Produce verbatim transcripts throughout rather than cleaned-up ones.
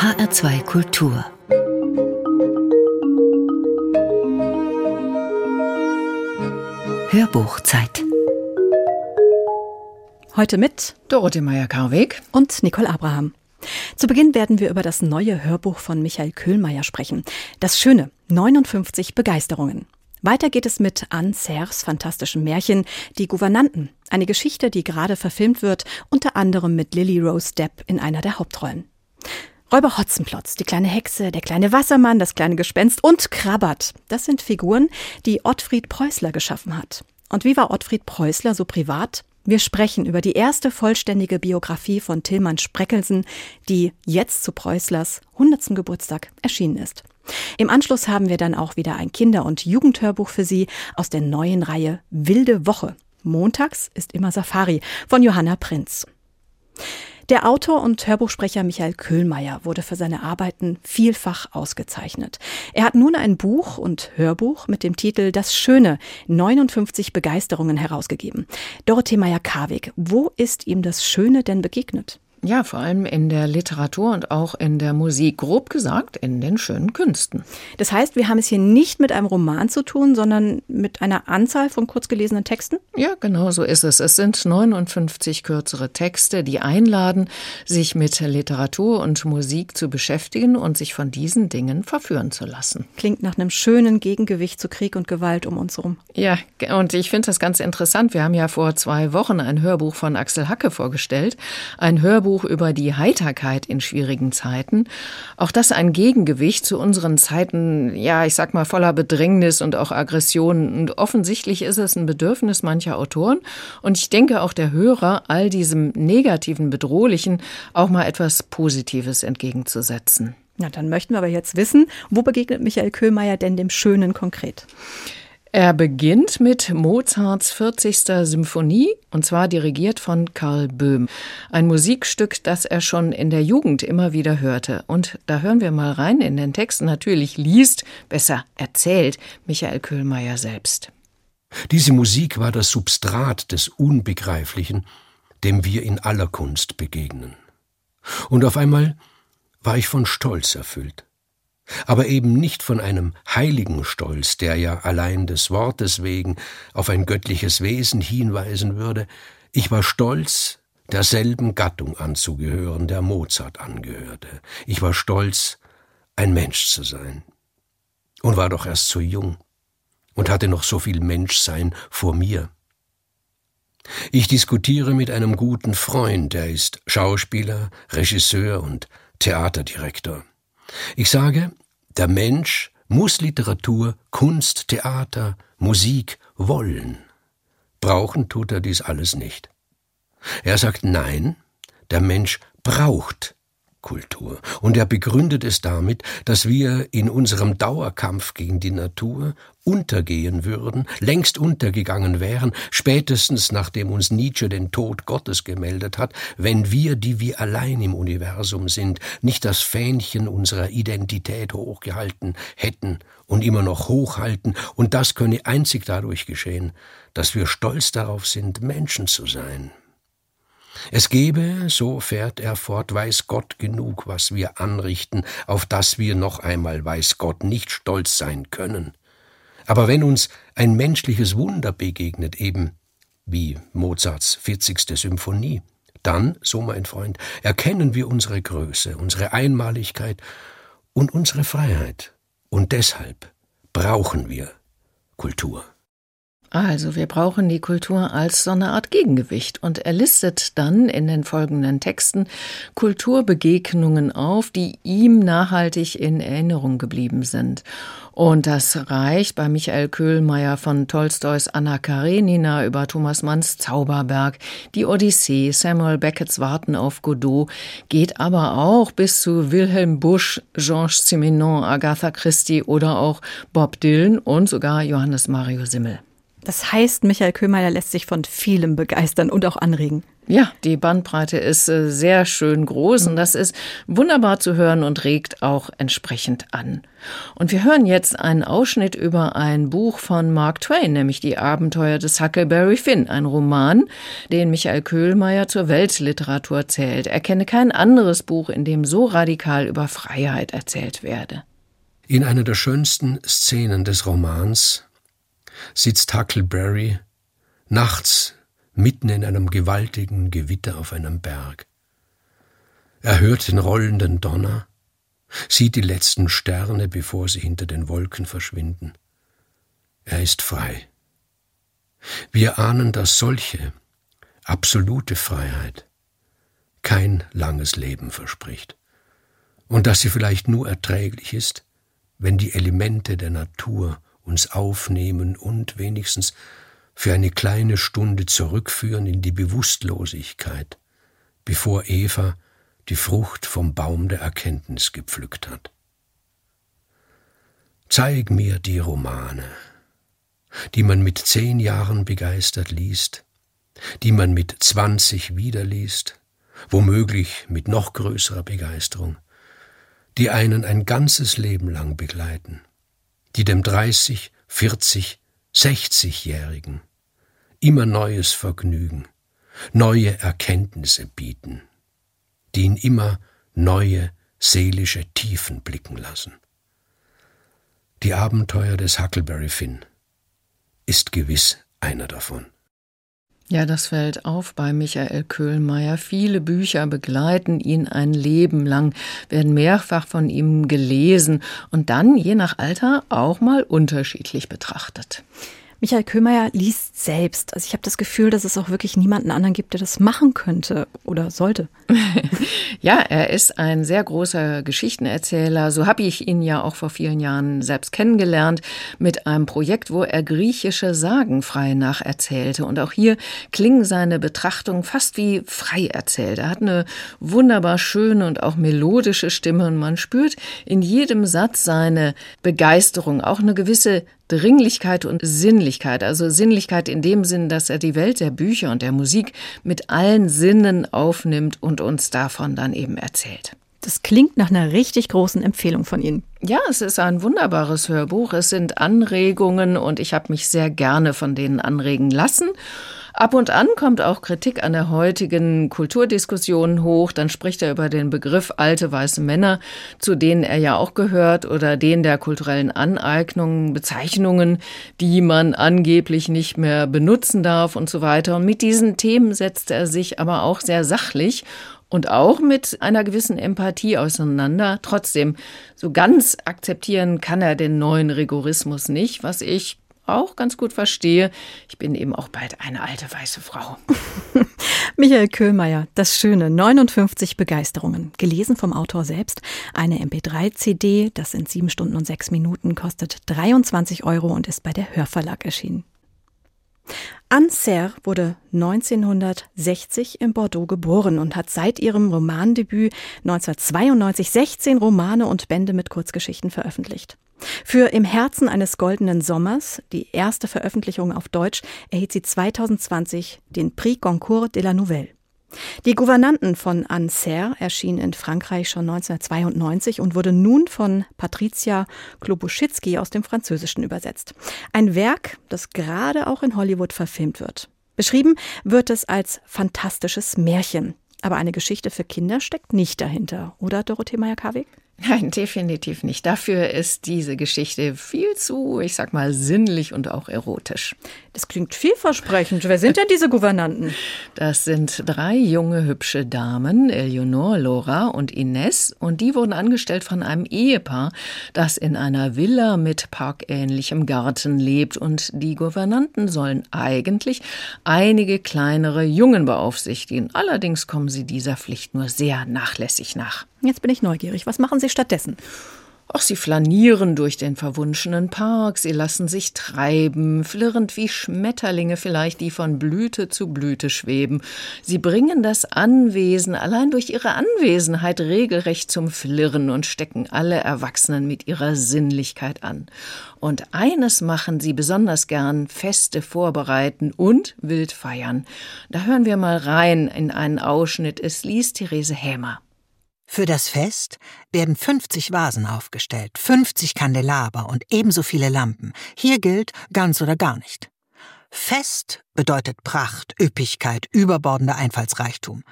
H R zwei Kultur. Hörbuchzeit. Heute mit Dorothee Meyer-Karweg und Nicole Abraham. Zu Beginn werden wir über das neue Hörbuch von Michael Köhlmeier sprechen. Das Schöne, neunundfünfzig Begeisterungen. Weiter geht es mit Anne Serres fantastischem Märchen Die Gouvernanten, eine Geschichte, die gerade verfilmt wird, unter anderem mit Lily Rose Depp in einer der Hauptrollen. Räuber Hotzenplotz, die kleine Hexe, der kleine Wassermann, das kleine Gespenst und Krabbert. Das sind Figuren, die Otfried Preußler geschaffen hat. Und wie war Otfried Preußler so privat? Wir sprechen über die erste vollständige Biografie von Tilman Spreckelsen, die jetzt zu Preußlers hundertsten Geburtstag erschienen ist. Im Anschluss haben wir dann auch wieder ein Kinder- und Jugendhörbuch für Sie aus der neuen Reihe Wilde Woche. Montags ist immer Safari von Johanna Prinz. Der Autor und Hörbuchsprecher Michael Köhlmeier wurde für seine Arbeiten vielfach ausgezeichnet. Er hat nun ein Buch und Hörbuch mit dem Titel Das Schöne, neunundfünfzig Begeisterungen herausgegeben. Dorothee Meyer-Karweg, wo ist ihm das Schöne denn begegnet? Ja, vor allem in der Literatur und auch in der Musik, grob gesagt in den schönen Künsten. Das heißt, wir haben es hier nicht mit einem Roman zu tun, sondern mit einer Anzahl von kurz gelesenen Texten? Ja, genau so ist es. Es sind neunundfünfzig kürzere Texte, die einladen, sich mit Literatur und Musik zu beschäftigen und sich von diesen Dingen verführen zu lassen. Klingt nach einem schönen Gegengewicht zu Krieg und Gewalt um uns herum. Ja, und ich finde das ganz interessant. Wir haben ja vor zwei Wochen ein Hörbuch von Axel Hacke vorgestellt. Ein Hörbuch über die Heiterkeit in schwierigen Zeiten. Auch das ein Gegengewicht zu unseren Zeiten, ja, ich sag mal, voller Bedrängnis und auch Aggressionen. Und offensichtlich ist es ein Bedürfnis mancher Autoren. Und ich denke, auch der Hörer all diesem negativen, bedrohlichen auch mal etwas Positives entgegenzusetzen. Na, dann möchten wir aber jetzt wissen, wo begegnet Michael Köhlmeier denn dem Schönen konkret? Er beginnt mit Mozarts vierzigsten Symphonie, und zwar dirigiert von Karl Böhm. Ein Musikstück, das er schon in der Jugend immer wieder hörte. Und da hören wir mal rein in den Text. Natürlich liest, besser erzählt, Michael Köhlmeier selbst. Diese Musik war das Substrat des Unbegreiflichen, dem wir in aller Kunst begegnen. Und auf einmal war ich von Stolz erfüllt. Aber eben nicht von einem heiligen Stolz, der ja allein des Wortes wegen auf ein göttliches Wesen hinweisen würde. Ich war stolz, derselben Gattung anzugehören, der Mozart angehörte. Ich war stolz, ein Mensch zu sein. Und war doch erst so jung und hatte noch so viel Menschsein vor mir. Ich diskutiere mit einem guten Freund, der ist Schauspieler, Regisseur und Theaterdirektor. Ich sage, der Mensch muss Literatur, Kunst, Theater, Musik wollen. Brauchen tut er dies alles nicht. Er sagt nein, der Mensch braucht Kultur. Und er begründet es damit, dass wir in unserem Dauerkampf gegen die Natur untergehen würden, längst untergegangen wären, spätestens nachdem uns Nietzsche den Tod Gottes gemeldet hat, wenn wir, die wir allein im Universum sind, nicht das Fähnchen unserer Identität hochgehalten hätten und immer noch hochhalten. Und das könne einzig dadurch geschehen, dass wir stolz darauf sind, Menschen zu sein. Es gebe, so fährt er fort, weiß Gott genug, was wir anrichten, auf das wir noch einmal, weiß Gott, nicht stolz sein können. Aber wenn uns ein menschliches Wunder begegnet, eben wie Mozarts vierzigste Symphonie, dann, so mein Freund, erkennen wir unsere Größe, unsere Einmaligkeit und unsere Freiheit. Und deshalb brauchen wir Kultur. Also, wir brauchen die Kultur als so eine Art Gegengewicht. Und er listet dann in den folgenden Texten Kulturbegegnungen auf, die ihm nachhaltig in Erinnerung geblieben sind. Und das reicht bei Michael Köhlmeier von Tolstois Anna Karenina über Thomas Manns Zauberberg, die Odyssee, Samuel Becketts Warten auf Godot, geht aber auch bis zu Wilhelm Busch, Georges Simenon, Agatha Christie oder auch Bob Dylan und sogar Johannes Mario Simmel. Das heißt, Michael Köhlmeier lässt sich von vielem begeistern und auch anregen. Ja, die Bandbreite ist sehr schön groß und das ist wunderbar zu hören und regt auch entsprechend an. Und wir hören jetzt einen Ausschnitt über ein Buch von Mark Twain, nämlich Die Abenteuer des Huckleberry Finn, ein Roman, den Michael Köhlmeier zur Weltliteratur zählt. Er kenne kein anderes Buch, in dem so radikal über Freiheit erzählt werde. In einer der schönsten Szenen des Romans sitzt Huckleberry nachts mitten in einem gewaltigen Gewitter auf einem Berg. Er hört den rollenden Donner, sieht die letzten Sterne, bevor sie hinter den Wolken verschwinden. Er ist frei. Wir ahnen, dass solche absolute Freiheit kein langes Leben verspricht und dass sie vielleicht nur erträglich ist, wenn die Elemente der Natur uns aufnehmen und wenigstens für eine kleine Stunde zurückführen in die Bewusstlosigkeit, bevor Eva die Frucht vom Baum der Erkenntnis gepflückt hat. Zeig mir die Romane, die man mit zehn Jahren begeistert liest, die man mit zwanzig wiederliest, womöglich mit noch größerer Begeisterung, die einen ein ganzes Leben lang begleiten, die dem dreißig-, vierzig-, sechzigjährigen immer neues Vergnügen, neue Erkenntnisse bieten, die ihn immer neue seelische Tiefen blicken lassen. Die Abenteuer des Huckleberry Finn ist gewiss einer davon. Ja, das fällt auf bei Michael Köhlmeier. Viele Bücher begleiten ihn ein Leben lang, werden mehrfach von ihm gelesen und dann je nach Alter auch mal unterschiedlich betrachtet. Michael Köhlmeier liest selbst. Also ich habe das Gefühl, dass es auch wirklich niemanden anderen gibt, der das machen könnte oder sollte. Ja, er ist ein sehr großer Geschichtenerzähler. So habe ich ihn ja auch vor vielen Jahren selbst kennengelernt mit einem Projekt, wo er griechische Sagen frei nacherzählte. Und auch hier klingen seine Betrachtungen fast wie frei erzählt. Er hat eine wunderbar schöne und auch melodische Stimme und man spürt in jedem Satz seine Begeisterung, auch eine gewisse Dringlichkeit und Sinnlichkeit, also Sinnlichkeit in dem Sinn, dass er die Welt der Bücher und der Musik mit allen Sinnen aufnimmt und uns davon dann eben erzählt. Das klingt nach einer richtig großen Empfehlung von Ihnen. Ja, es ist ein wunderbares Hörbuch. Es sind Anregungen und ich habe mich sehr gerne von denen anregen lassen. Ab und an kommt auch Kritik an der heutigen Kulturdiskussion hoch. Dann spricht er über den Begriff alte weiße Männer, zu denen er ja auch gehört, oder den der kulturellen Aneignungen, Bezeichnungen, die man angeblich nicht mehr benutzen darf und so weiter. Und mit diesen Themen setzt er sich aber auch sehr sachlich und auch mit einer gewissen Empathie auseinander. Trotzdem, so ganz akzeptieren kann er den neuen Rigorismus nicht, was ich auch ganz gut verstehe. Ich bin eben auch bald eine alte weiße Frau. Michael Köhlmeier, Das Schöne, neunundfünfzig Begeisterungen. Gelesen vom Autor selbst. Eine M P drei C D, das in sieben Stunden und sechs Minuten kostet dreiundzwanzig Euro und ist bei der Hörverlag erschienen. Anne Serre wurde neunzehnhundertsechzig in Bordeaux geboren und hat seit ihrem Romandebüt neunzehnhundertzweiundneunzig sechzehn Romane und Bände mit Kurzgeschichten veröffentlicht. Für Im Herzen eines goldenen Sommers, die erste Veröffentlichung auf Deutsch, erhielt sie zweitausendzwanzig den Prix Goncourt de la Nouvelle. Die Gouvernanten von Anne Serre erschien in Frankreich schon neunzehnhundertzweiundneunzig und wurde nun von Patricia Klobuschitzki aus dem Französischen übersetzt. Ein Werk, das gerade auch in Hollywood verfilmt wird. Beschrieben wird es als fantastisches Märchen. Aber eine Geschichte für Kinder steckt nicht dahinter, oder Dorothee Meyer-Karweg? Nein, definitiv nicht. Dafür ist diese Geschichte viel zu, ich sag mal, sinnlich und auch erotisch. Das klingt vielversprechend. Wer sind denn diese Gouvernanten? Das sind drei junge, hübsche Damen, Eleonore, Laura und Ines. Und die wurden angestellt von einem Ehepaar, das in einer Villa mit parkähnlichem Garten lebt. Und die Gouvernanten sollen eigentlich einige kleinere Jungen beaufsichtigen. Allerdings kommen sie dieser Pflicht nur sehr nachlässig nach. Jetzt bin ich neugierig. Was machen Sie stattdessen? Ach, sie flanieren durch den verwunschenen Park, sie lassen sich treiben, flirrend wie Schmetterlinge vielleicht, die von Blüte zu Blüte schweben. Sie bringen das Anwesen allein durch ihre Anwesenheit regelrecht zum Flirren und stecken alle Erwachsenen mit ihrer Sinnlichkeit an. Und eines machen sie besonders gern, Feste vorbereiten und wild feiern. Da hören wir mal rein in einen Ausschnitt, es liest Therese Hämer. Für das Fest werden fünfzig Vasen aufgestellt, fünfzig Kandelaber und ebenso viele Lampen. Hier gilt ganz oder gar nicht. Fest bedeutet Pracht, Üppigkeit, überbordender Einfallsreichtum.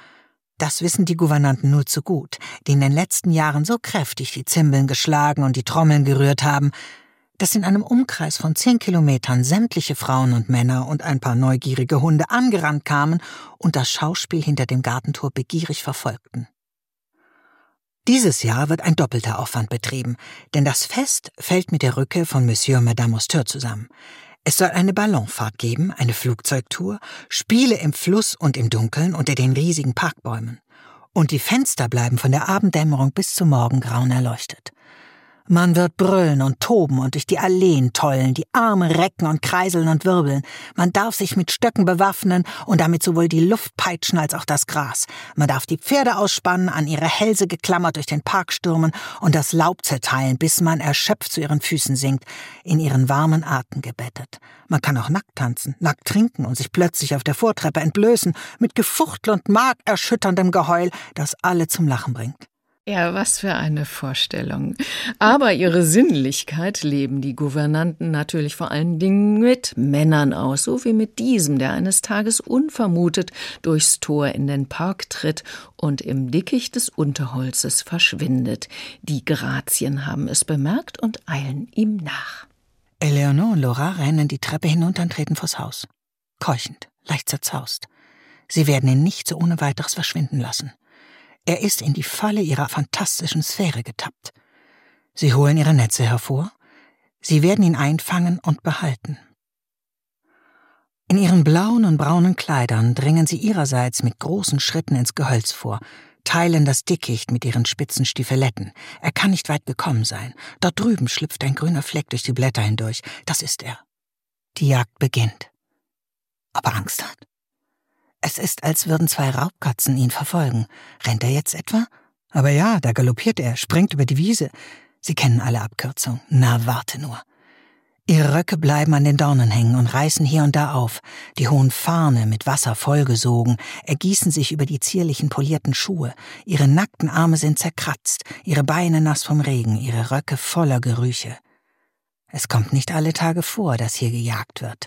Das wissen die Gouvernanten nur zu gut, die in den letzten Jahren so kräftig die Zimbeln geschlagen und die Trommeln gerührt haben, dass in einem Umkreis von zehn Kilometern sämtliche Frauen und Männer und ein paar neugierige Hunde angerannt kamen und das Schauspiel hinter dem Gartentor begierig verfolgten. Dieses Jahr wird ein doppelter Aufwand betrieben, denn das Fest fällt mit der Rückkehr von Monsieur und Madame Mouster zusammen. Es soll eine Ballonfahrt geben, eine Flugzeugtour, Spiele im Fluss und im Dunkeln unter den riesigen Parkbäumen. Und die Fenster bleiben von der Abenddämmerung bis zum Morgengrauen erleuchtet. Man wird brüllen und toben und durch die Alleen tollen, die Arme recken und kreiseln und wirbeln. Man darf sich mit Stöcken bewaffnen und damit sowohl die Luft peitschen als auch das Gras. Man darf die Pferde ausspannen, an ihre Hälse geklammert durch den Park stürmen und das Laub zerteilen, bis man erschöpft zu ihren Füßen sinkt, in ihren warmen Atem gebettet. Man kann auch nackt tanzen, nackt trinken und sich plötzlich auf der Vortreppe entblößen, mit Gefuchtel und markerschütterndem Geheul, das alle zum Lachen bringt. Ja, was für eine Vorstellung. Aber ihre Sinnlichkeit leben die Gouvernanten natürlich vor allen Dingen mit Männern aus, so wie mit diesem, der eines Tages unvermutet durchs Tor in den Park tritt und im Dickicht des Unterholzes verschwindet. Die Grazien haben es bemerkt und eilen ihm nach. Eleonore und Laura rennen die Treppe hinunter und treten vors Haus. Keuchend, leicht zerzaust. Sie werden ihn nicht so ohne weiteres verschwinden lassen. Er ist in die Falle ihrer fantastischen Sphäre getappt. Sie holen ihre Netze hervor. Sie werden ihn einfangen und behalten. In ihren blauen und braunen Kleidern dringen sie ihrerseits mit großen Schritten ins Gehölz vor, teilen das Dickicht mit ihren spitzen Stiefeletten. Er kann nicht weit gekommen sein. Dort drüben schlüpft ein grüner Fleck durch die Blätter hindurch. Das ist er. Die Jagd beginnt. Ob er Angst hat? Es ist, als würden zwei Raubkatzen ihn verfolgen. Rennt er jetzt etwa? Aber ja, da galoppiert er, springt über die Wiese. Sie kennen alle Abkürzungen. Na, warte nur. Ihre Röcke bleiben an den Dornen hängen und reißen hier und da auf. Die hohen Farne, mit Wasser vollgesogen, ergießen sich über die zierlichen polierten Schuhe. Ihre nackten Arme sind zerkratzt, ihre Beine nass vom Regen, ihre Röcke voller Gerüche. Es kommt nicht alle Tage vor, dass hier gejagt wird.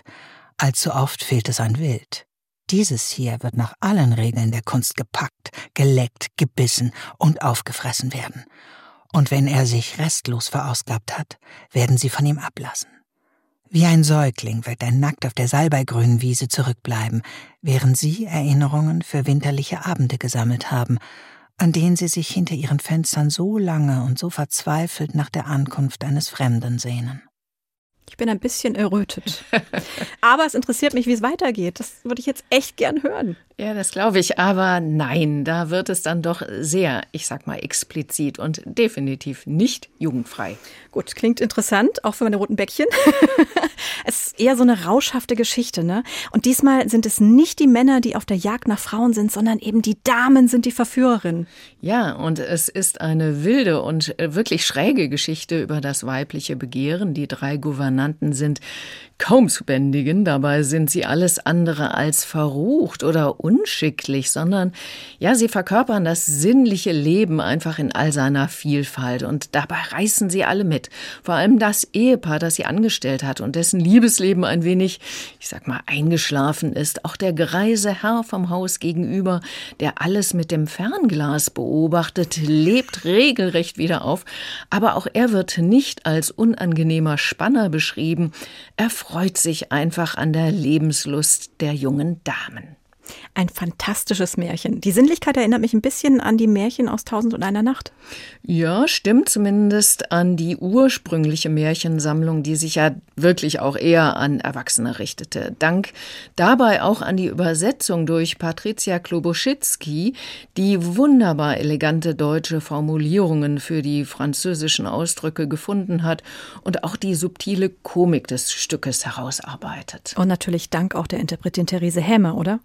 Allzu oft fehlt es an Wild. Dieses hier wird nach allen Regeln der Kunst gepackt, geleckt, gebissen und aufgefressen werden. Und wenn er sich restlos verausgabt hat, werden sie von ihm ablassen. Wie ein Säugling wird er nackt auf der salbeigrünen Wiese zurückbleiben, während sie Erinnerungen für winterliche Abende gesammelt haben, an denen sie sich hinter ihren Fenstern so lange und so verzweifelt nach der Ankunft eines Fremden sehnen. Ich bin ein bisschen errötet. Aber es interessiert mich, wie es weitergeht. Das würde ich jetzt echt gern hören. Ja, das glaube ich. Aber nein, da wird es dann doch sehr, ich sag mal, explizit und definitiv nicht jugendfrei. Gut, klingt interessant, auch für meine roten Bäckchen. Es ist eher so eine rauschhafte Geschichte, ne? Und diesmal sind es nicht die Männer, die auf der Jagd nach Frauen sind, sondern eben die Damen sind die Verführerinnen. Ja, und es ist eine wilde und wirklich schräge Geschichte über das weibliche Begehren. Die drei Gouvernanten sind kaum zu bändigen. Dabei sind sie alles andere als verrucht oder unschicklich, sondern ja, sie verkörpern das sinnliche Leben einfach in all seiner Vielfalt. Und dabei reißen sie alle mit. Vor allem das Ehepaar, das sie angestellt hat und dessen Liebesleben ein wenig, ich sag mal, eingeschlafen ist. Auch der greise Herr vom Haus gegenüber, der alles mit dem Fernglas beobachtet, lebt regelrecht wieder auf. Aber auch er wird nicht als unangenehmer Spanner beschrieben. Er freut sich einfach an der Lebenslust der jungen Damen. Ein fantastisches Märchen. Die Sinnlichkeit erinnert mich ein bisschen an die Märchen aus Tausend und einer Nacht. Ja, stimmt, zumindest an die ursprüngliche Märchensammlung, die sich ja wirklich auch eher an Erwachsene richtete. Dank dabei auch an die Übersetzung durch Patricia Klobuschitzki, die wunderbar elegante deutsche Formulierungen für die französischen Ausdrücke gefunden hat und auch die subtile Komik des Stückes herausarbeitet. Und natürlich dank auch der Interpretin Therese Hämer, oder?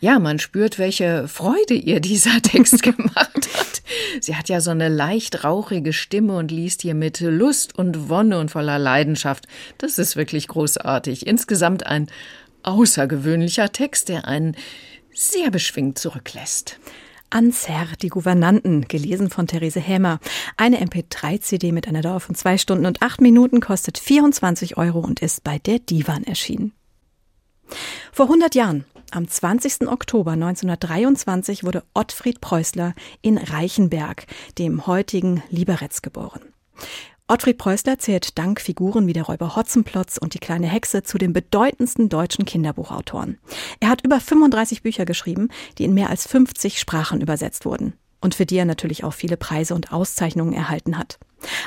Ja, man spürt, welche Freude ihr dieser Text gemacht hat. Sie hat ja so eine leicht rauchige Stimme und liest hier mit Lust und Wonne und voller Leidenschaft. Das ist wirklich großartig. Insgesamt ein außergewöhnlicher Text, der einen sehr beschwingt zurücklässt. Anne Serre, Die Gouvernanten, gelesen von Therese Hämer. Eine M P drei C D mit einer Dauer von zwei Stunden und acht Minuten kostet vierundzwanzig Euro und ist bei Der Diwan erschienen. Vor hundert Jahren, am zwanzigsten Oktober neunzehnhundertdreiundzwanzig, wurde Otfried Preußler in Reichenberg, dem heutigen Liberec, geboren. Otfried Preußler zählt dank Figuren wie der Räuber Hotzenplotz und die kleine Hexe zu den bedeutendsten deutschen Kinderbuchautoren. Er hat über fünfunddreißig Bücher geschrieben, die in mehr als fünfzig Sprachen übersetzt wurden. Und für die er natürlich auch viele Preise und Auszeichnungen erhalten hat.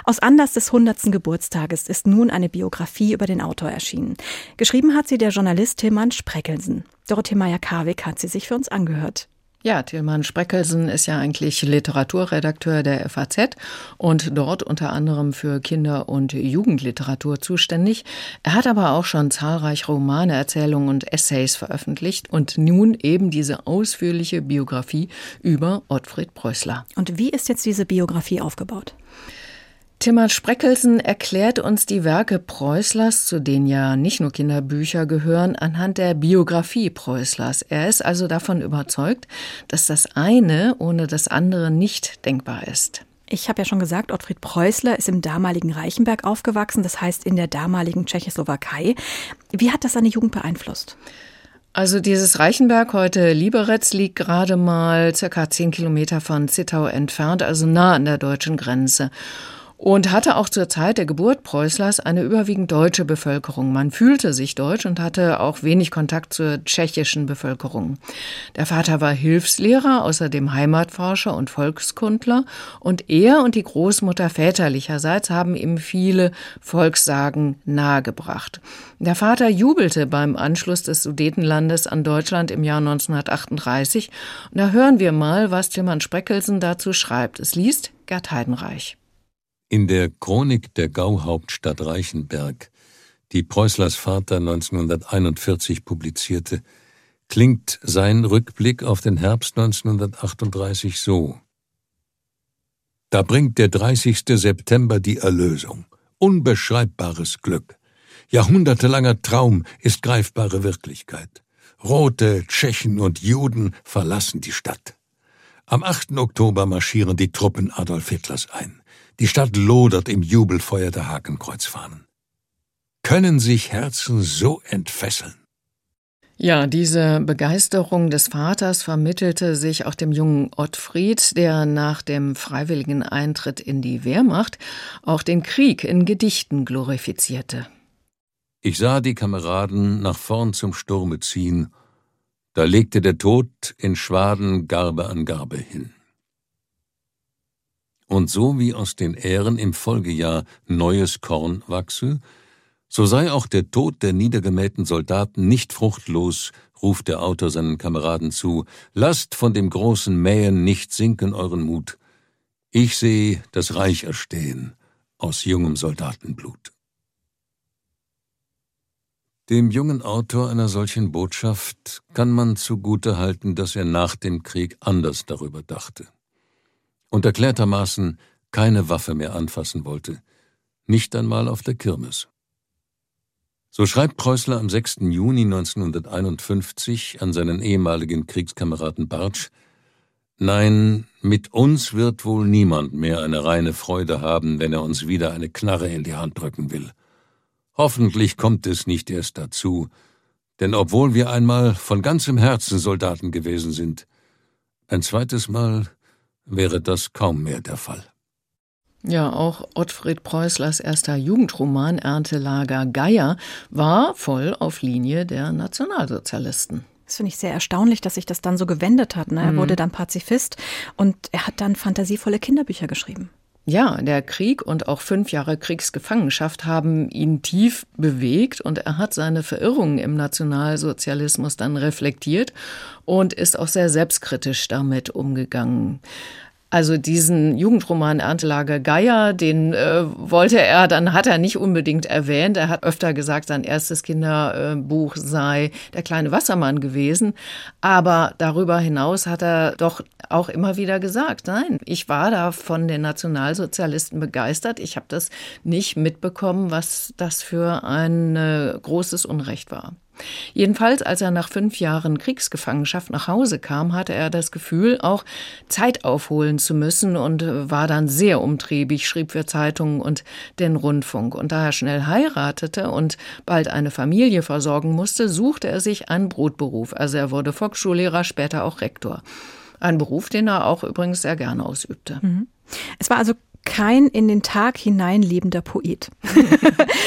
Aus Anlass des hundertsten Geburtstages ist nun eine Biografie über den Autor erschienen. Geschrieben hat sie der Journalist Tilman Spreckelsen. Dorothee Meyer-Karwig hat sie sich für uns angehört. Ja, Tilman Spreckelsen ist ja eigentlich Literaturredakteur der F A Z und dort unter anderem für Kinder- und Jugendliteratur zuständig. Er hat aber auch schon zahlreich Romane, Erzählungen und Essays veröffentlicht und nun eben diese ausführliche Biografie über Otfried Preußler. Und wie ist jetzt diese Biografie aufgebaut? Tilman Spreckelsen erklärt uns die Werke Preußlers, zu denen ja nicht nur Kinderbücher gehören, anhand der Biografie Preußlers. Er ist also davon überzeugt, dass das eine ohne das andere nicht denkbar ist. Ich habe ja schon gesagt, Otfried Preußler ist im damaligen Reichenberg aufgewachsen, das heißt in der damaligen Tschechoslowakei. Wie hat das seine Jugend beeinflusst? Also dieses Reichenberg, heute Liberec, liegt gerade mal circa zehn Kilometer von Zittau entfernt, also nah an der deutschen Grenze. Und hatte auch zur Zeit der Geburt Preußlers eine überwiegend deutsche Bevölkerung. Man fühlte sich deutsch und hatte auch wenig Kontakt zur tschechischen Bevölkerung. Der Vater war Hilfslehrer, außerdem Heimatforscher und Volkskundler. Und er und die Großmutter väterlicherseits haben ihm viele Volkssagen nahegebracht. Der Vater jubelte beim Anschluss des Sudetenlandes an Deutschland im Jahr neunzehnhundertachtunddreißig. Und da hören wir mal, was Tilman Spreckelsen dazu schreibt. Es liest Gerd Heidenreich. In der Chronik der Gauhauptstadt Reichenberg, die Preußlers Vater neunzehnhunderteinundvierzig publizierte, klingt sein Rückblick auf den Herbst neunzehnhundertachtunddreißig so. Da bringt der dreißigste September die Erlösung, unbeschreibbares Glück. Jahrhundertelanger Traum ist greifbare Wirklichkeit. Rote, Tschechen und Juden verlassen die Stadt. Am achten Oktober marschieren die Truppen Adolf Hitlers ein. Die Stadt lodert im Jubelfeuer der Hakenkreuzfahnen. Können sich Herzen so entfesseln? Ja, diese Begeisterung des Vaters vermittelte sich auch dem jungen Otfried, der nach dem freiwilligen Eintritt in die Wehrmacht auch den Krieg in Gedichten glorifizierte. Ich sah die Kameraden nach vorn zum Sturme ziehen. Da legte der Tod in Schwaden Garbe an Garbe hin. Und so wie aus den Ähren im Folgejahr neues Korn wachse, so sei auch der Tod der niedergemähten Soldaten nicht fruchtlos, ruft der Autor seinen Kameraden zu. Lasst von dem großen Mähen nicht sinken euren Mut. Ich sehe das Reich erstehen aus jungem Soldatenblut. Dem jungen Autor einer solchen Botschaft kann man zugute halten, dass er nach dem Krieg anders darüber dachte. Und erklärtermaßen keine Waffe mehr anfassen wollte, nicht einmal auf der Kirmes. So schreibt Preußler am sechsten Juni neunzehnhunderteinundfünfzig an seinen ehemaligen Kriegskameraden Bartsch, »Nein, mit uns wird wohl niemand mehr eine reine Freude haben, wenn er uns wieder eine Knarre in die Hand drücken will. Hoffentlich kommt es nicht erst dazu, denn obwohl wir einmal von ganzem Herzen Soldaten gewesen sind, ein zweites Mal wäre das kaum mehr der Fall.« Ja, auch Otfried Preußlers erster Jugendroman Erntelager Geier war voll auf Linie der Nationalsozialisten. Das finde ich sehr erstaunlich, dass sich das dann so gewendet hat. Ne? Er mhm. wurde dann Pazifist und er hat dann fantasievolle Kinderbücher geschrieben. Ja, der Krieg und auch fünf Jahre Kriegsgefangenschaft haben ihn tief bewegt und er hat seine Verirrungen im Nationalsozialismus dann reflektiert und ist auch sehr selbstkritisch damit umgegangen. Also diesen Jugendroman Erntelager Geier, den äh, wollte er, dann hat er nicht unbedingt erwähnt. Er hat öfter gesagt, sein erstes Kinderbuch sei Der kleine Wassermann gewesen. Aber darüber hinaus hat er doch auch immer wieder gesagt, nein, ich war da von den Nationalsozialisten begeistert. Ich habe das nicht mitbekommen, was das für ein äh, großes Unrecht war. Jedenfalls, als er nach fünf Jahren Kriegsgefangenschaft nach Hause kam, hatte er das Gefühl, auch Zeit aufholen zu müssen und war dann sehr umtriebig, schrieb für Zeitungen und den Rundfunk. Und da er schnell heiratete und bald eine Familie versorgen musste, suchte er sich einen Brotberuf. Also er wurde Volksschullehrer, später auch Rektor. Ein Beruf, den er auch übrigens sehr gerne ausübte. Es war also kein in den Tag hineinlebender Poet,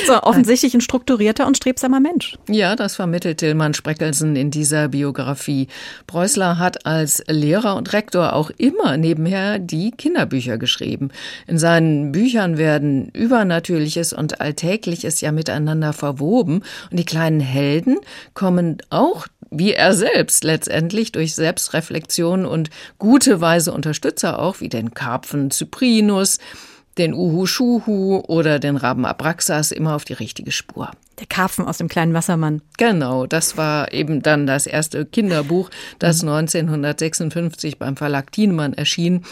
sondern offensichtlich ein strukturierter und strebsamer Mensch. Ja, das vermittelt Tilman Spreckelsen in dieser Biografie. Preußler hat als Lehrer und Rektor auch immer nebenher die Kinderbücher geschrieben. In seinen Büchern werden Übernatürliches und Alltägliches ja miteinander verwoben. Und die kleinen Helden kommen auch, wie er selbst letztendlich, durch Selbstreflexion und gute Weise Unterstützer auch, wie den Karpfen Cyprinus, den Uhu-Schuhu oder den Raben Abraxas, immer auf die richtige Spur. Der Karpfen aus dem kleinen Wassermann. Genau, das war eben dann das erste Kinderbuch, das mhm. neunzehnhundertsechsundfünfzig beim Verlag Thienemann erschien.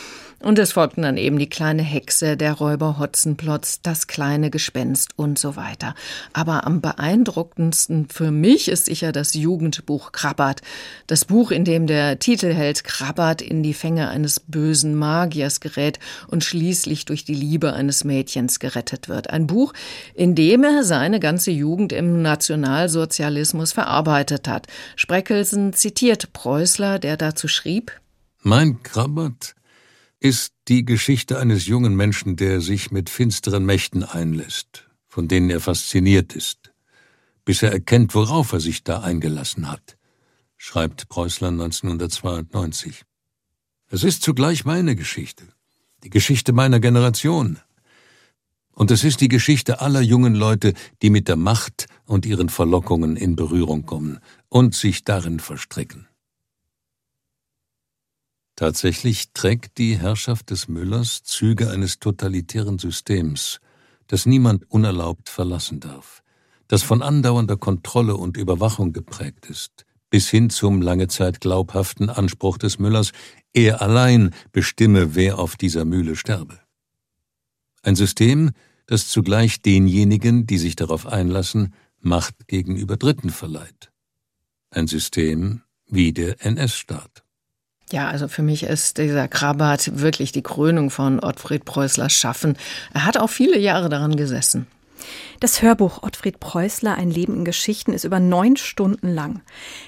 Und es folgten dann eben die kleine Hexe, der Räuber Hotzenplotz, das kleine Gespenst und so weiter. Aber am beeindruckendsten für mich ist sicher das Jugendbuch Krabbert. Das Buch, in dem der Titelheld Krabbert in die Fänge eines bösen Magiers gerät und schließlich durch die Liebe eines Mädchens gerettet wird. Ein Buch, in dem er seine ganze Jugend im Nationalsozialismus verarbeitet hat. Spreckelsen zitiert Preußler, der dazu schrieb: Mein Krabbert ist die Geschichte eines jungen Menschen, der sich mit finsteren Mächten einlässt, von denen er fasziniert ist, bis er erkennt, worauf er sich da eingelassen hat, schreibt Preußler neunzehnhundertzweiundneunzig. Es ist zugleich meine Geschichte, die Geschichte meiner Generation. Und es ist die Geschichte aller jungen Leute, die mit der Macht und ihren Verlockungen in Berührung kommen und sich darin verstricken. Tatsächlich trägt die Herrschaft des Müllers Züge eines totalitären Systems, das niemand unerlaubt verlassen darf, das von andauernder Kontrolle und Überwachung geprägt ist, bis hin zum lange Zeit glaubhaften Anspruch des Müllers, er allein bestimme, wer auf dieser Mühle sterbe. Ein System, das zugleich denjenigen, die sich darauf einlassen, Macht gegenüber Dritten verleiht. Ein System wie der N S-Staat. Ja, also für mich ist dieser Krabbert wirklich die Krönung von Otfried Preußlers Schaffen. Er hat auch viele Jahre daran gesessen. Das Hörbuch Otfried Preußler, ein Leben in Geschichten, ist über neun Stunden lang.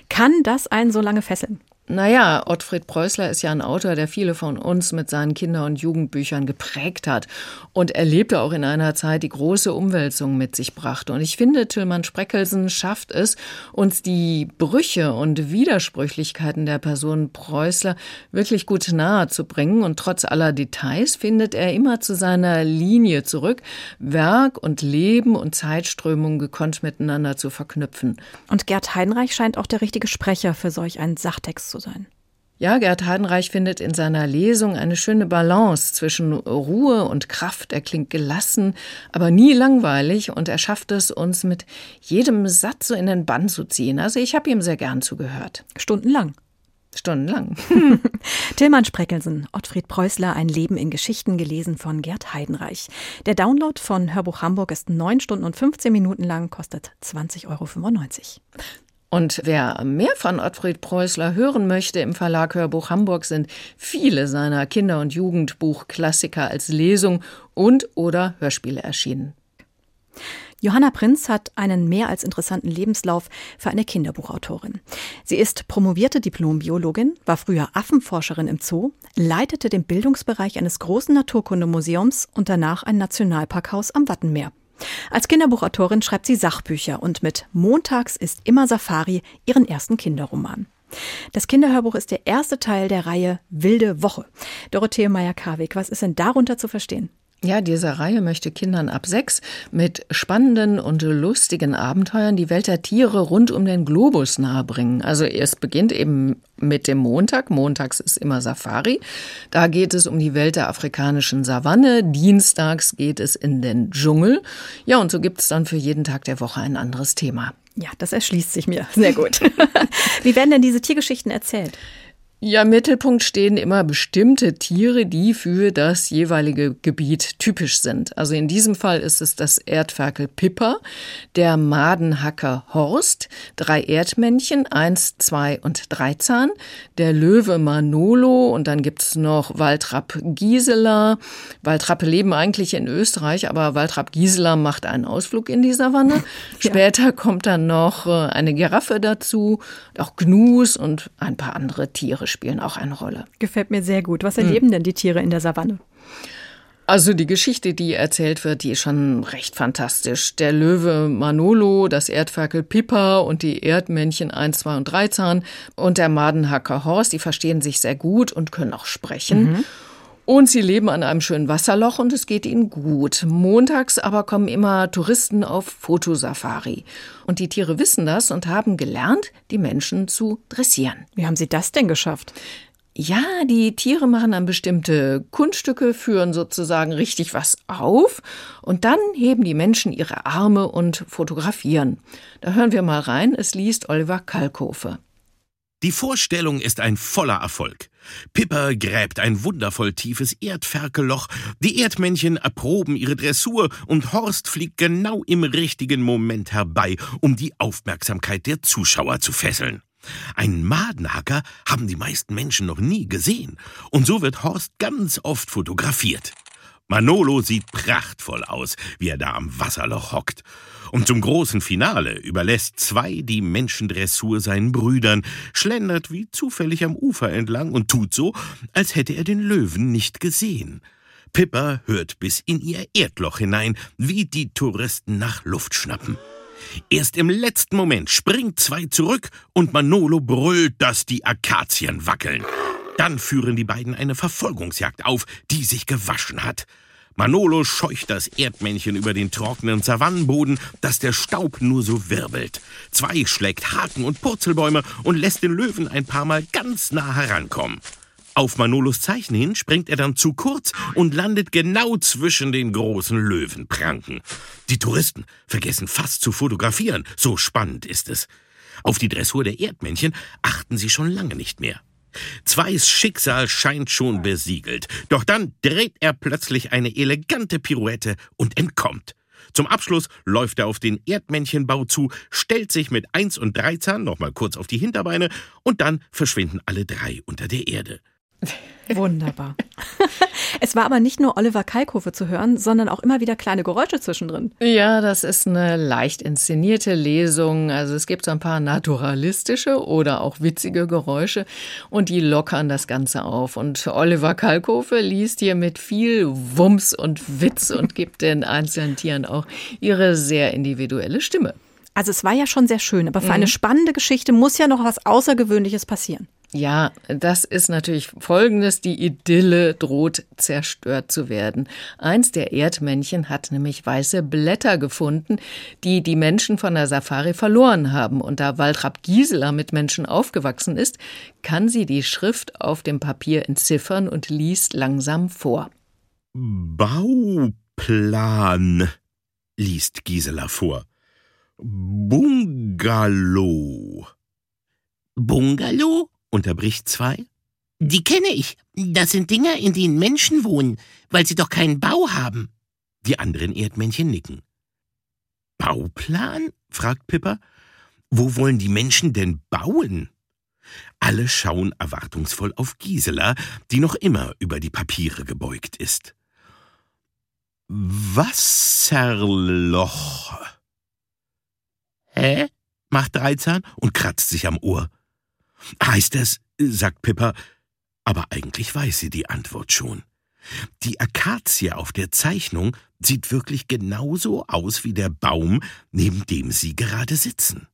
Kann das einen so lange fesseln? Naja, Otfried Preußler ist ja ein Autor, der viele von uns mit seinen Kinder- und Jugendbüchern geprägt hat. Und er lebte auch in einer Zeit, die große Umwälzungen mit sich brachte. Und ich finde, Tilman Spreckelsen schafft es, uns die Brüche und Widersprüchlichkeiten der Person Preußler wirklich gut nahe zu bringen. Und trotz aller Details findet er immer zu seiner Linie zurück, Werk und Leben und Zeitströmung gekonnt miteinander zu verknüpfen. Und Gerd Heidenreich scheint auch der richtige Sprecher für solch einen Sachtext zu sein. Ja, Gerd Heidenreich findet in seiner Lesung eine schöne Balance zwischen Ruhe und Kraft. Er klingt gelassen, aber nie langweilig und er schafft es, uns mit jedem Satz so in den Bann zu ziehen. Also ich habe ihm sehr gern zugehört. Stundenlang. Stundenlang. Tilman Spreckelsen, Otfried Preußler, ein Leben in Geschichten, gelesen von Gerd Heidenreich. Der Download von Hörbuch Hamburg ist neun Stunden und fünfzehn Minuten lang, kostet zwanzig Euro fünfundneunzig. Und wer mehr von Otfried Preußler hören möchte, im Verlag Hörbuch Hamburg sind viele seiner Kinder- und Jugendbuchklassiker als Lesung und oder Hörspiele erschienen. Johanna Prinz hat einen mehr als interessanten Lebenslauf für eine Kinderbuchautorin. Sie ist promovierte Diplombiologin, war früher Affenforscherin im Zoo, leitete den Bildungsbereich eines großen Naturkundemuseums und danach ein Nationalparkhaus am Wattenmeer. Als Kinderbuchautorin schreibt sie Sachbücher und mit Montags ist immer Safari ihren ersten Kinderroman. Das Kinderhörbuch ist der erste Teil der Reihe Wilde Woche. Dorothee Meyer-Karwig, was ist denn darunter zu verstehen? Ja, diese Reihe möchte Kindern ab sechs mit spannenden und lustigen Abenteuern die Welt der Tiere rund um den Globus nahebringen. Also es beginnt eben mit dem Montag. Montags ist immer Safari. Da geht es um die Welt der afrikanischen Savanne. Dienstags geht es in den Dschungel. Ja, und so gibt es dann für jeden Tag der Woche ein anderes Thema. Ja, das erschließt sich mir. Sehr gut. Wie werden denn diese Tiergeschichten erzählt? Ja, im Mittelpunkt stehen immer bestimmte Tiere, die für das jeweilige Gebiet typisch sind. Also in diesem Fall ist es das Erdferkel Pippa, der Madenhacker Horst, drei Erdmännchen, eins, zwei und dreizahn, der Löwe Manolo und dann gibt's noch Waldrapp Gisela. Waldrappe leben eigentlich in Österreich, aber Waldrapp Gisela macht einen Ausflug in die Savanne. Ja. Später kommt dann noch eine Giraffe dazu, auch Gnus und ein paar andere Tiere spielen auch eine Rolle. Gefällt mir sehr gut. Was erleben hm. denn die Tiere in der Savanne? Also die Geschichte, die erzählt wird, die ist schon recht fantastisch. Der Löwe Manolo, das Erdferkel Pippa und die Erdmännchen eins, zwei und dreizahn und der Madenhacker Horst, die verstehen sich sehr gut und können auch sprechen. Mhm. Und sie leben an einem schönen Wasserloch und es geht ihnen gut. Montags aber kommen immer Touristen auf Fotosafari. Und die Tiere wissen das und haben gelernt, die Menschen zu dressieren. Wie haben sie das denn geschafft? Ja, die Tiere machen dann bestimmte Kunststücke, führen sozusagen richtig was auf und dann heben die Menschen ihre Arme und fotografieren. Da hören wir mal rein, es liest Oliver Kalkofe. Die Vorstellung ist ein voller Erfolg. Pippa gräbt ein wundervoll tiefes Erdferkelloch, die Erdmännchen erproben ihre Dressur und Horst fliegt genau im richtigen Moment herbei, um die Aufmerksamkeit der Zuschauer zu fesseln. Einen Madenhacker haben die meisten Menschen noch nie gesehen und so wird Horst ganz oft fotografiert. Manolo sieht prachtvoll aus, wie er da am Wasserloch hockt. Und zum großen Finale überlässt zwei die Menschendressur seinen Brüdern, schlendert wie zufällig am Ufer entlang und tut so, als hätte er den Löwen nicht gesehen. Pippa hört bis in ihr Erdloch hinein, wie die Touristen nach Luft schnappen. Erst im letzten Moment springt zwei zurück und Manolo brüllt, dass die Akazien wackeln. Dann führen die beiden eine Verfolgungsjagd auf, die sich gewaschen hat. Manolo scheucht das Erdmännchen über den trockenen Savannenboden, dass der Staub nur so wirbelt. Zwei schlägt Haken und Purzelbäume und lässt den Löwen ein paar Mal ganz nah herankommen. Auf Manolos Zeichen hin springt er dann zu kurz und landet genau zwischen den großen Löwenpranken. Die Touristen vergessen fast zu fotografieren, so spannend ist es. Auf die Dressur der Erdmännchen achten sie schon lange nicht mehr. Zweis Schicksal scheint schon besiegelt, doch dann dreht er plötzlich eine elegante Pirouette und entkommt. Zum Abschluss läuft er auf den Erdmännchenbau zu, stellt sich mit eins und dreizahn nochmal kurz auf die Hinterbeine und dann verschwinden alle drei unter der Erde. Wunderbar. Es war aber nicht nur Oliver Kalkofe zu hören, sondern auch immer wieder kleine Geräusche zwischendrin. Ja, das ist eine leicht inszenierte Lesung. Also es gibt so ein paar naturalistische oder auch witzige Geräusche und die lockern das Ganze auf. Und Oliver Kalkofe liest hier mit viel Wumms und Witz und gibt den einzelnen Tieren auch ihre sehr individuelle Stimme. Also es war ja schon sehr schön, aber für mhm. eine spannende Geschichte muss ja noch was Außergewöhnliches passieren. Ja, das ist natürlich Folgendes, die Idylle droht zerstört zu werden. Eins der Erdmännchen hat nämlich weiße Blätter gefunden, die die Menschen von der Safari verloren haben. Und da Waldrapp Gisela mit Menschen aufgewachsen ist, kann sie die Schrift auf dem Papier entziffern und liest langsam vor. Bauplan, liest Gisela vor. Bungalow. Bungalow? Unterbricht zwei. Die kenne ich. Das sind Dinger, in denen Menschen wohnen, weil sie doch keinen Bau haben. Die anderen Erdmännchen nicken. Bauplan? Fragt Pippa. Wo wollen die Menschen denn bauen? Alle schauen erwartungsvoll auf Gisela, die noch immer über die Papiere gebeugt ist. Wasserloch. Hä? Macht Dreizahn und kratzt sich am Ohr. Heißt es, sagt Pippa, aber eigentlich weiß sie die Antwort schon. Die Akazie auf der Zeichnung sieht wirklich genauso aus wie der Baum, neben dem sie gerade sitzen.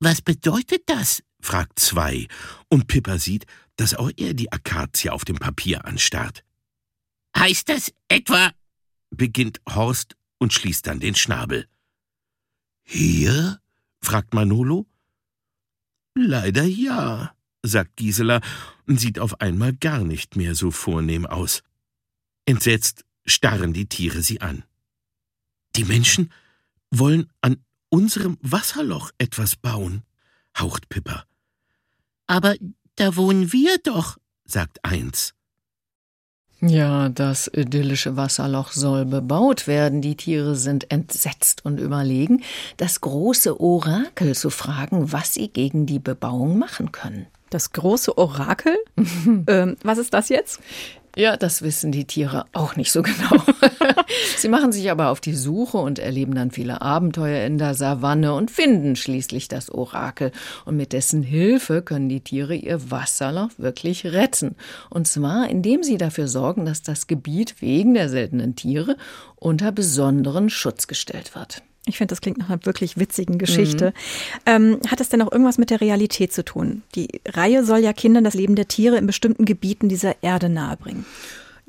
Was bedeutet das? fragt zwei, und Pippa sieht, dass auch er die Akazie auf dem Papier anstarrt. »Heißt das etwa?« beginnt Horst und schließt dann den Schnabel. »Hier?« fragt Manolo. »Leider ja«, sagt Gisela und sieht auf einmal gar nicht mehr so vornehm aus. Entsetzt starren die Tiere sie an. »Die Menschen wollen an unserem Wasserloch etwas bauen«, haucht Pippa. »Aber da wohnen wir doch«, sagt eins. Ja, das idyllische Wasserloch soll bebaut werden. Die Tiere sind entsetzt und überlegen, das große Orakel zu fragen, was sie gegen die Bebauung machen können. Das große Orakel? ähm, was ist das jetzt? Ja, das wissen die Tiere auch nicht so genau. Sie machen sich aber auf die Suche und erleben dann viele Abenteuer in der Savanne und finden schließlich das Orakel. Und mit dessen Hilfe können die Tiere ihr Wasserloch wirklich retten. Und zwar, indem sie dafür sorgen, dass das Gebiet wegen der seltenen Tiere unter besonderen Schutz gestellt wird. Ich finde, das klingt nach einer wirklich witzigen Geschichte. Mhm. Ähm, hat das denn auch irgendwas mit der Realität zu tun? Die Reihe soll ja Kindern das Leben der Tiere in bestimmten Gebieten dieser Erde nahebringen.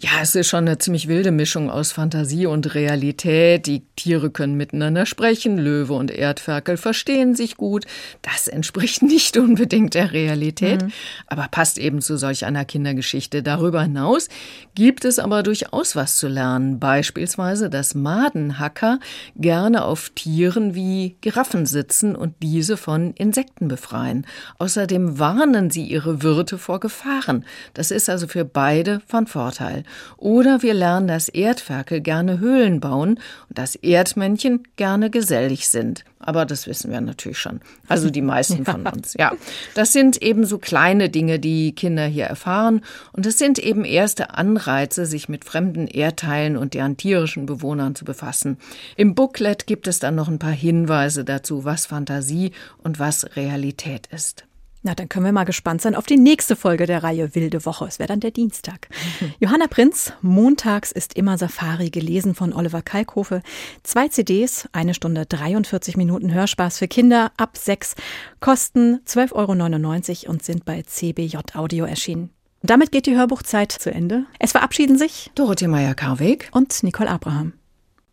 Ja, es ist schon eine ziemlich wilde Mischung aus Fantasie und Realität. Die Tiere können miteinander sprechen, Löwe und Erdferkel verstehen sich gut. Das entspricht nicht unbedingt der Realität, mhm. aber passt eben zu solch einer Kindergeschichte. Darüber hinaus gibt es aber durchaus was zu lernen. Beispielsweise, dass Madenhacker gerne auf Tieren wie Giraffen sitzen und diese von Insekten befreien. Außerdem warnen sie ihre Wirte vor Gefahren. Das ist also für beide von Vorteil. Oder wir lernen, dass Erdferkel gerne Höhlen bauen und dass Erdmännchen gerne gesellig sind. Aber das wissen wir natürlich schon. Also die meisten von uns, ja. Das sind eben so kleine Dinge, die Kinder hier erfahren. Und das sind eben erste Anreize, sich mit fremden Erdteilen und deren tierischen Bewohnern zu befassen. Im Booklet gibt es dann noch ein paar Hinweise dazu, was Fantasie und was Realität ist. Na, dann können wir mal gespannt sein auf die nächste Folge der Reihe Wilde Woche. Es wäre dann der Dienstag. Mhm. Johanna Prinz, Montags ist immer Safari, gelesen von Oliver Kalkofe. Zwei C Ds, eine Stunde dreiundvierzig Minuten Hörspaß für Kinder ab sechs, kosten zwölf Euro neunundneunzig und sind bei C B J Audio erschienen. Damit geht die Hörbuchzeit zu Ende. Es verabschieden sich Dorothee Meyer-Karweg und Nicole Abraham.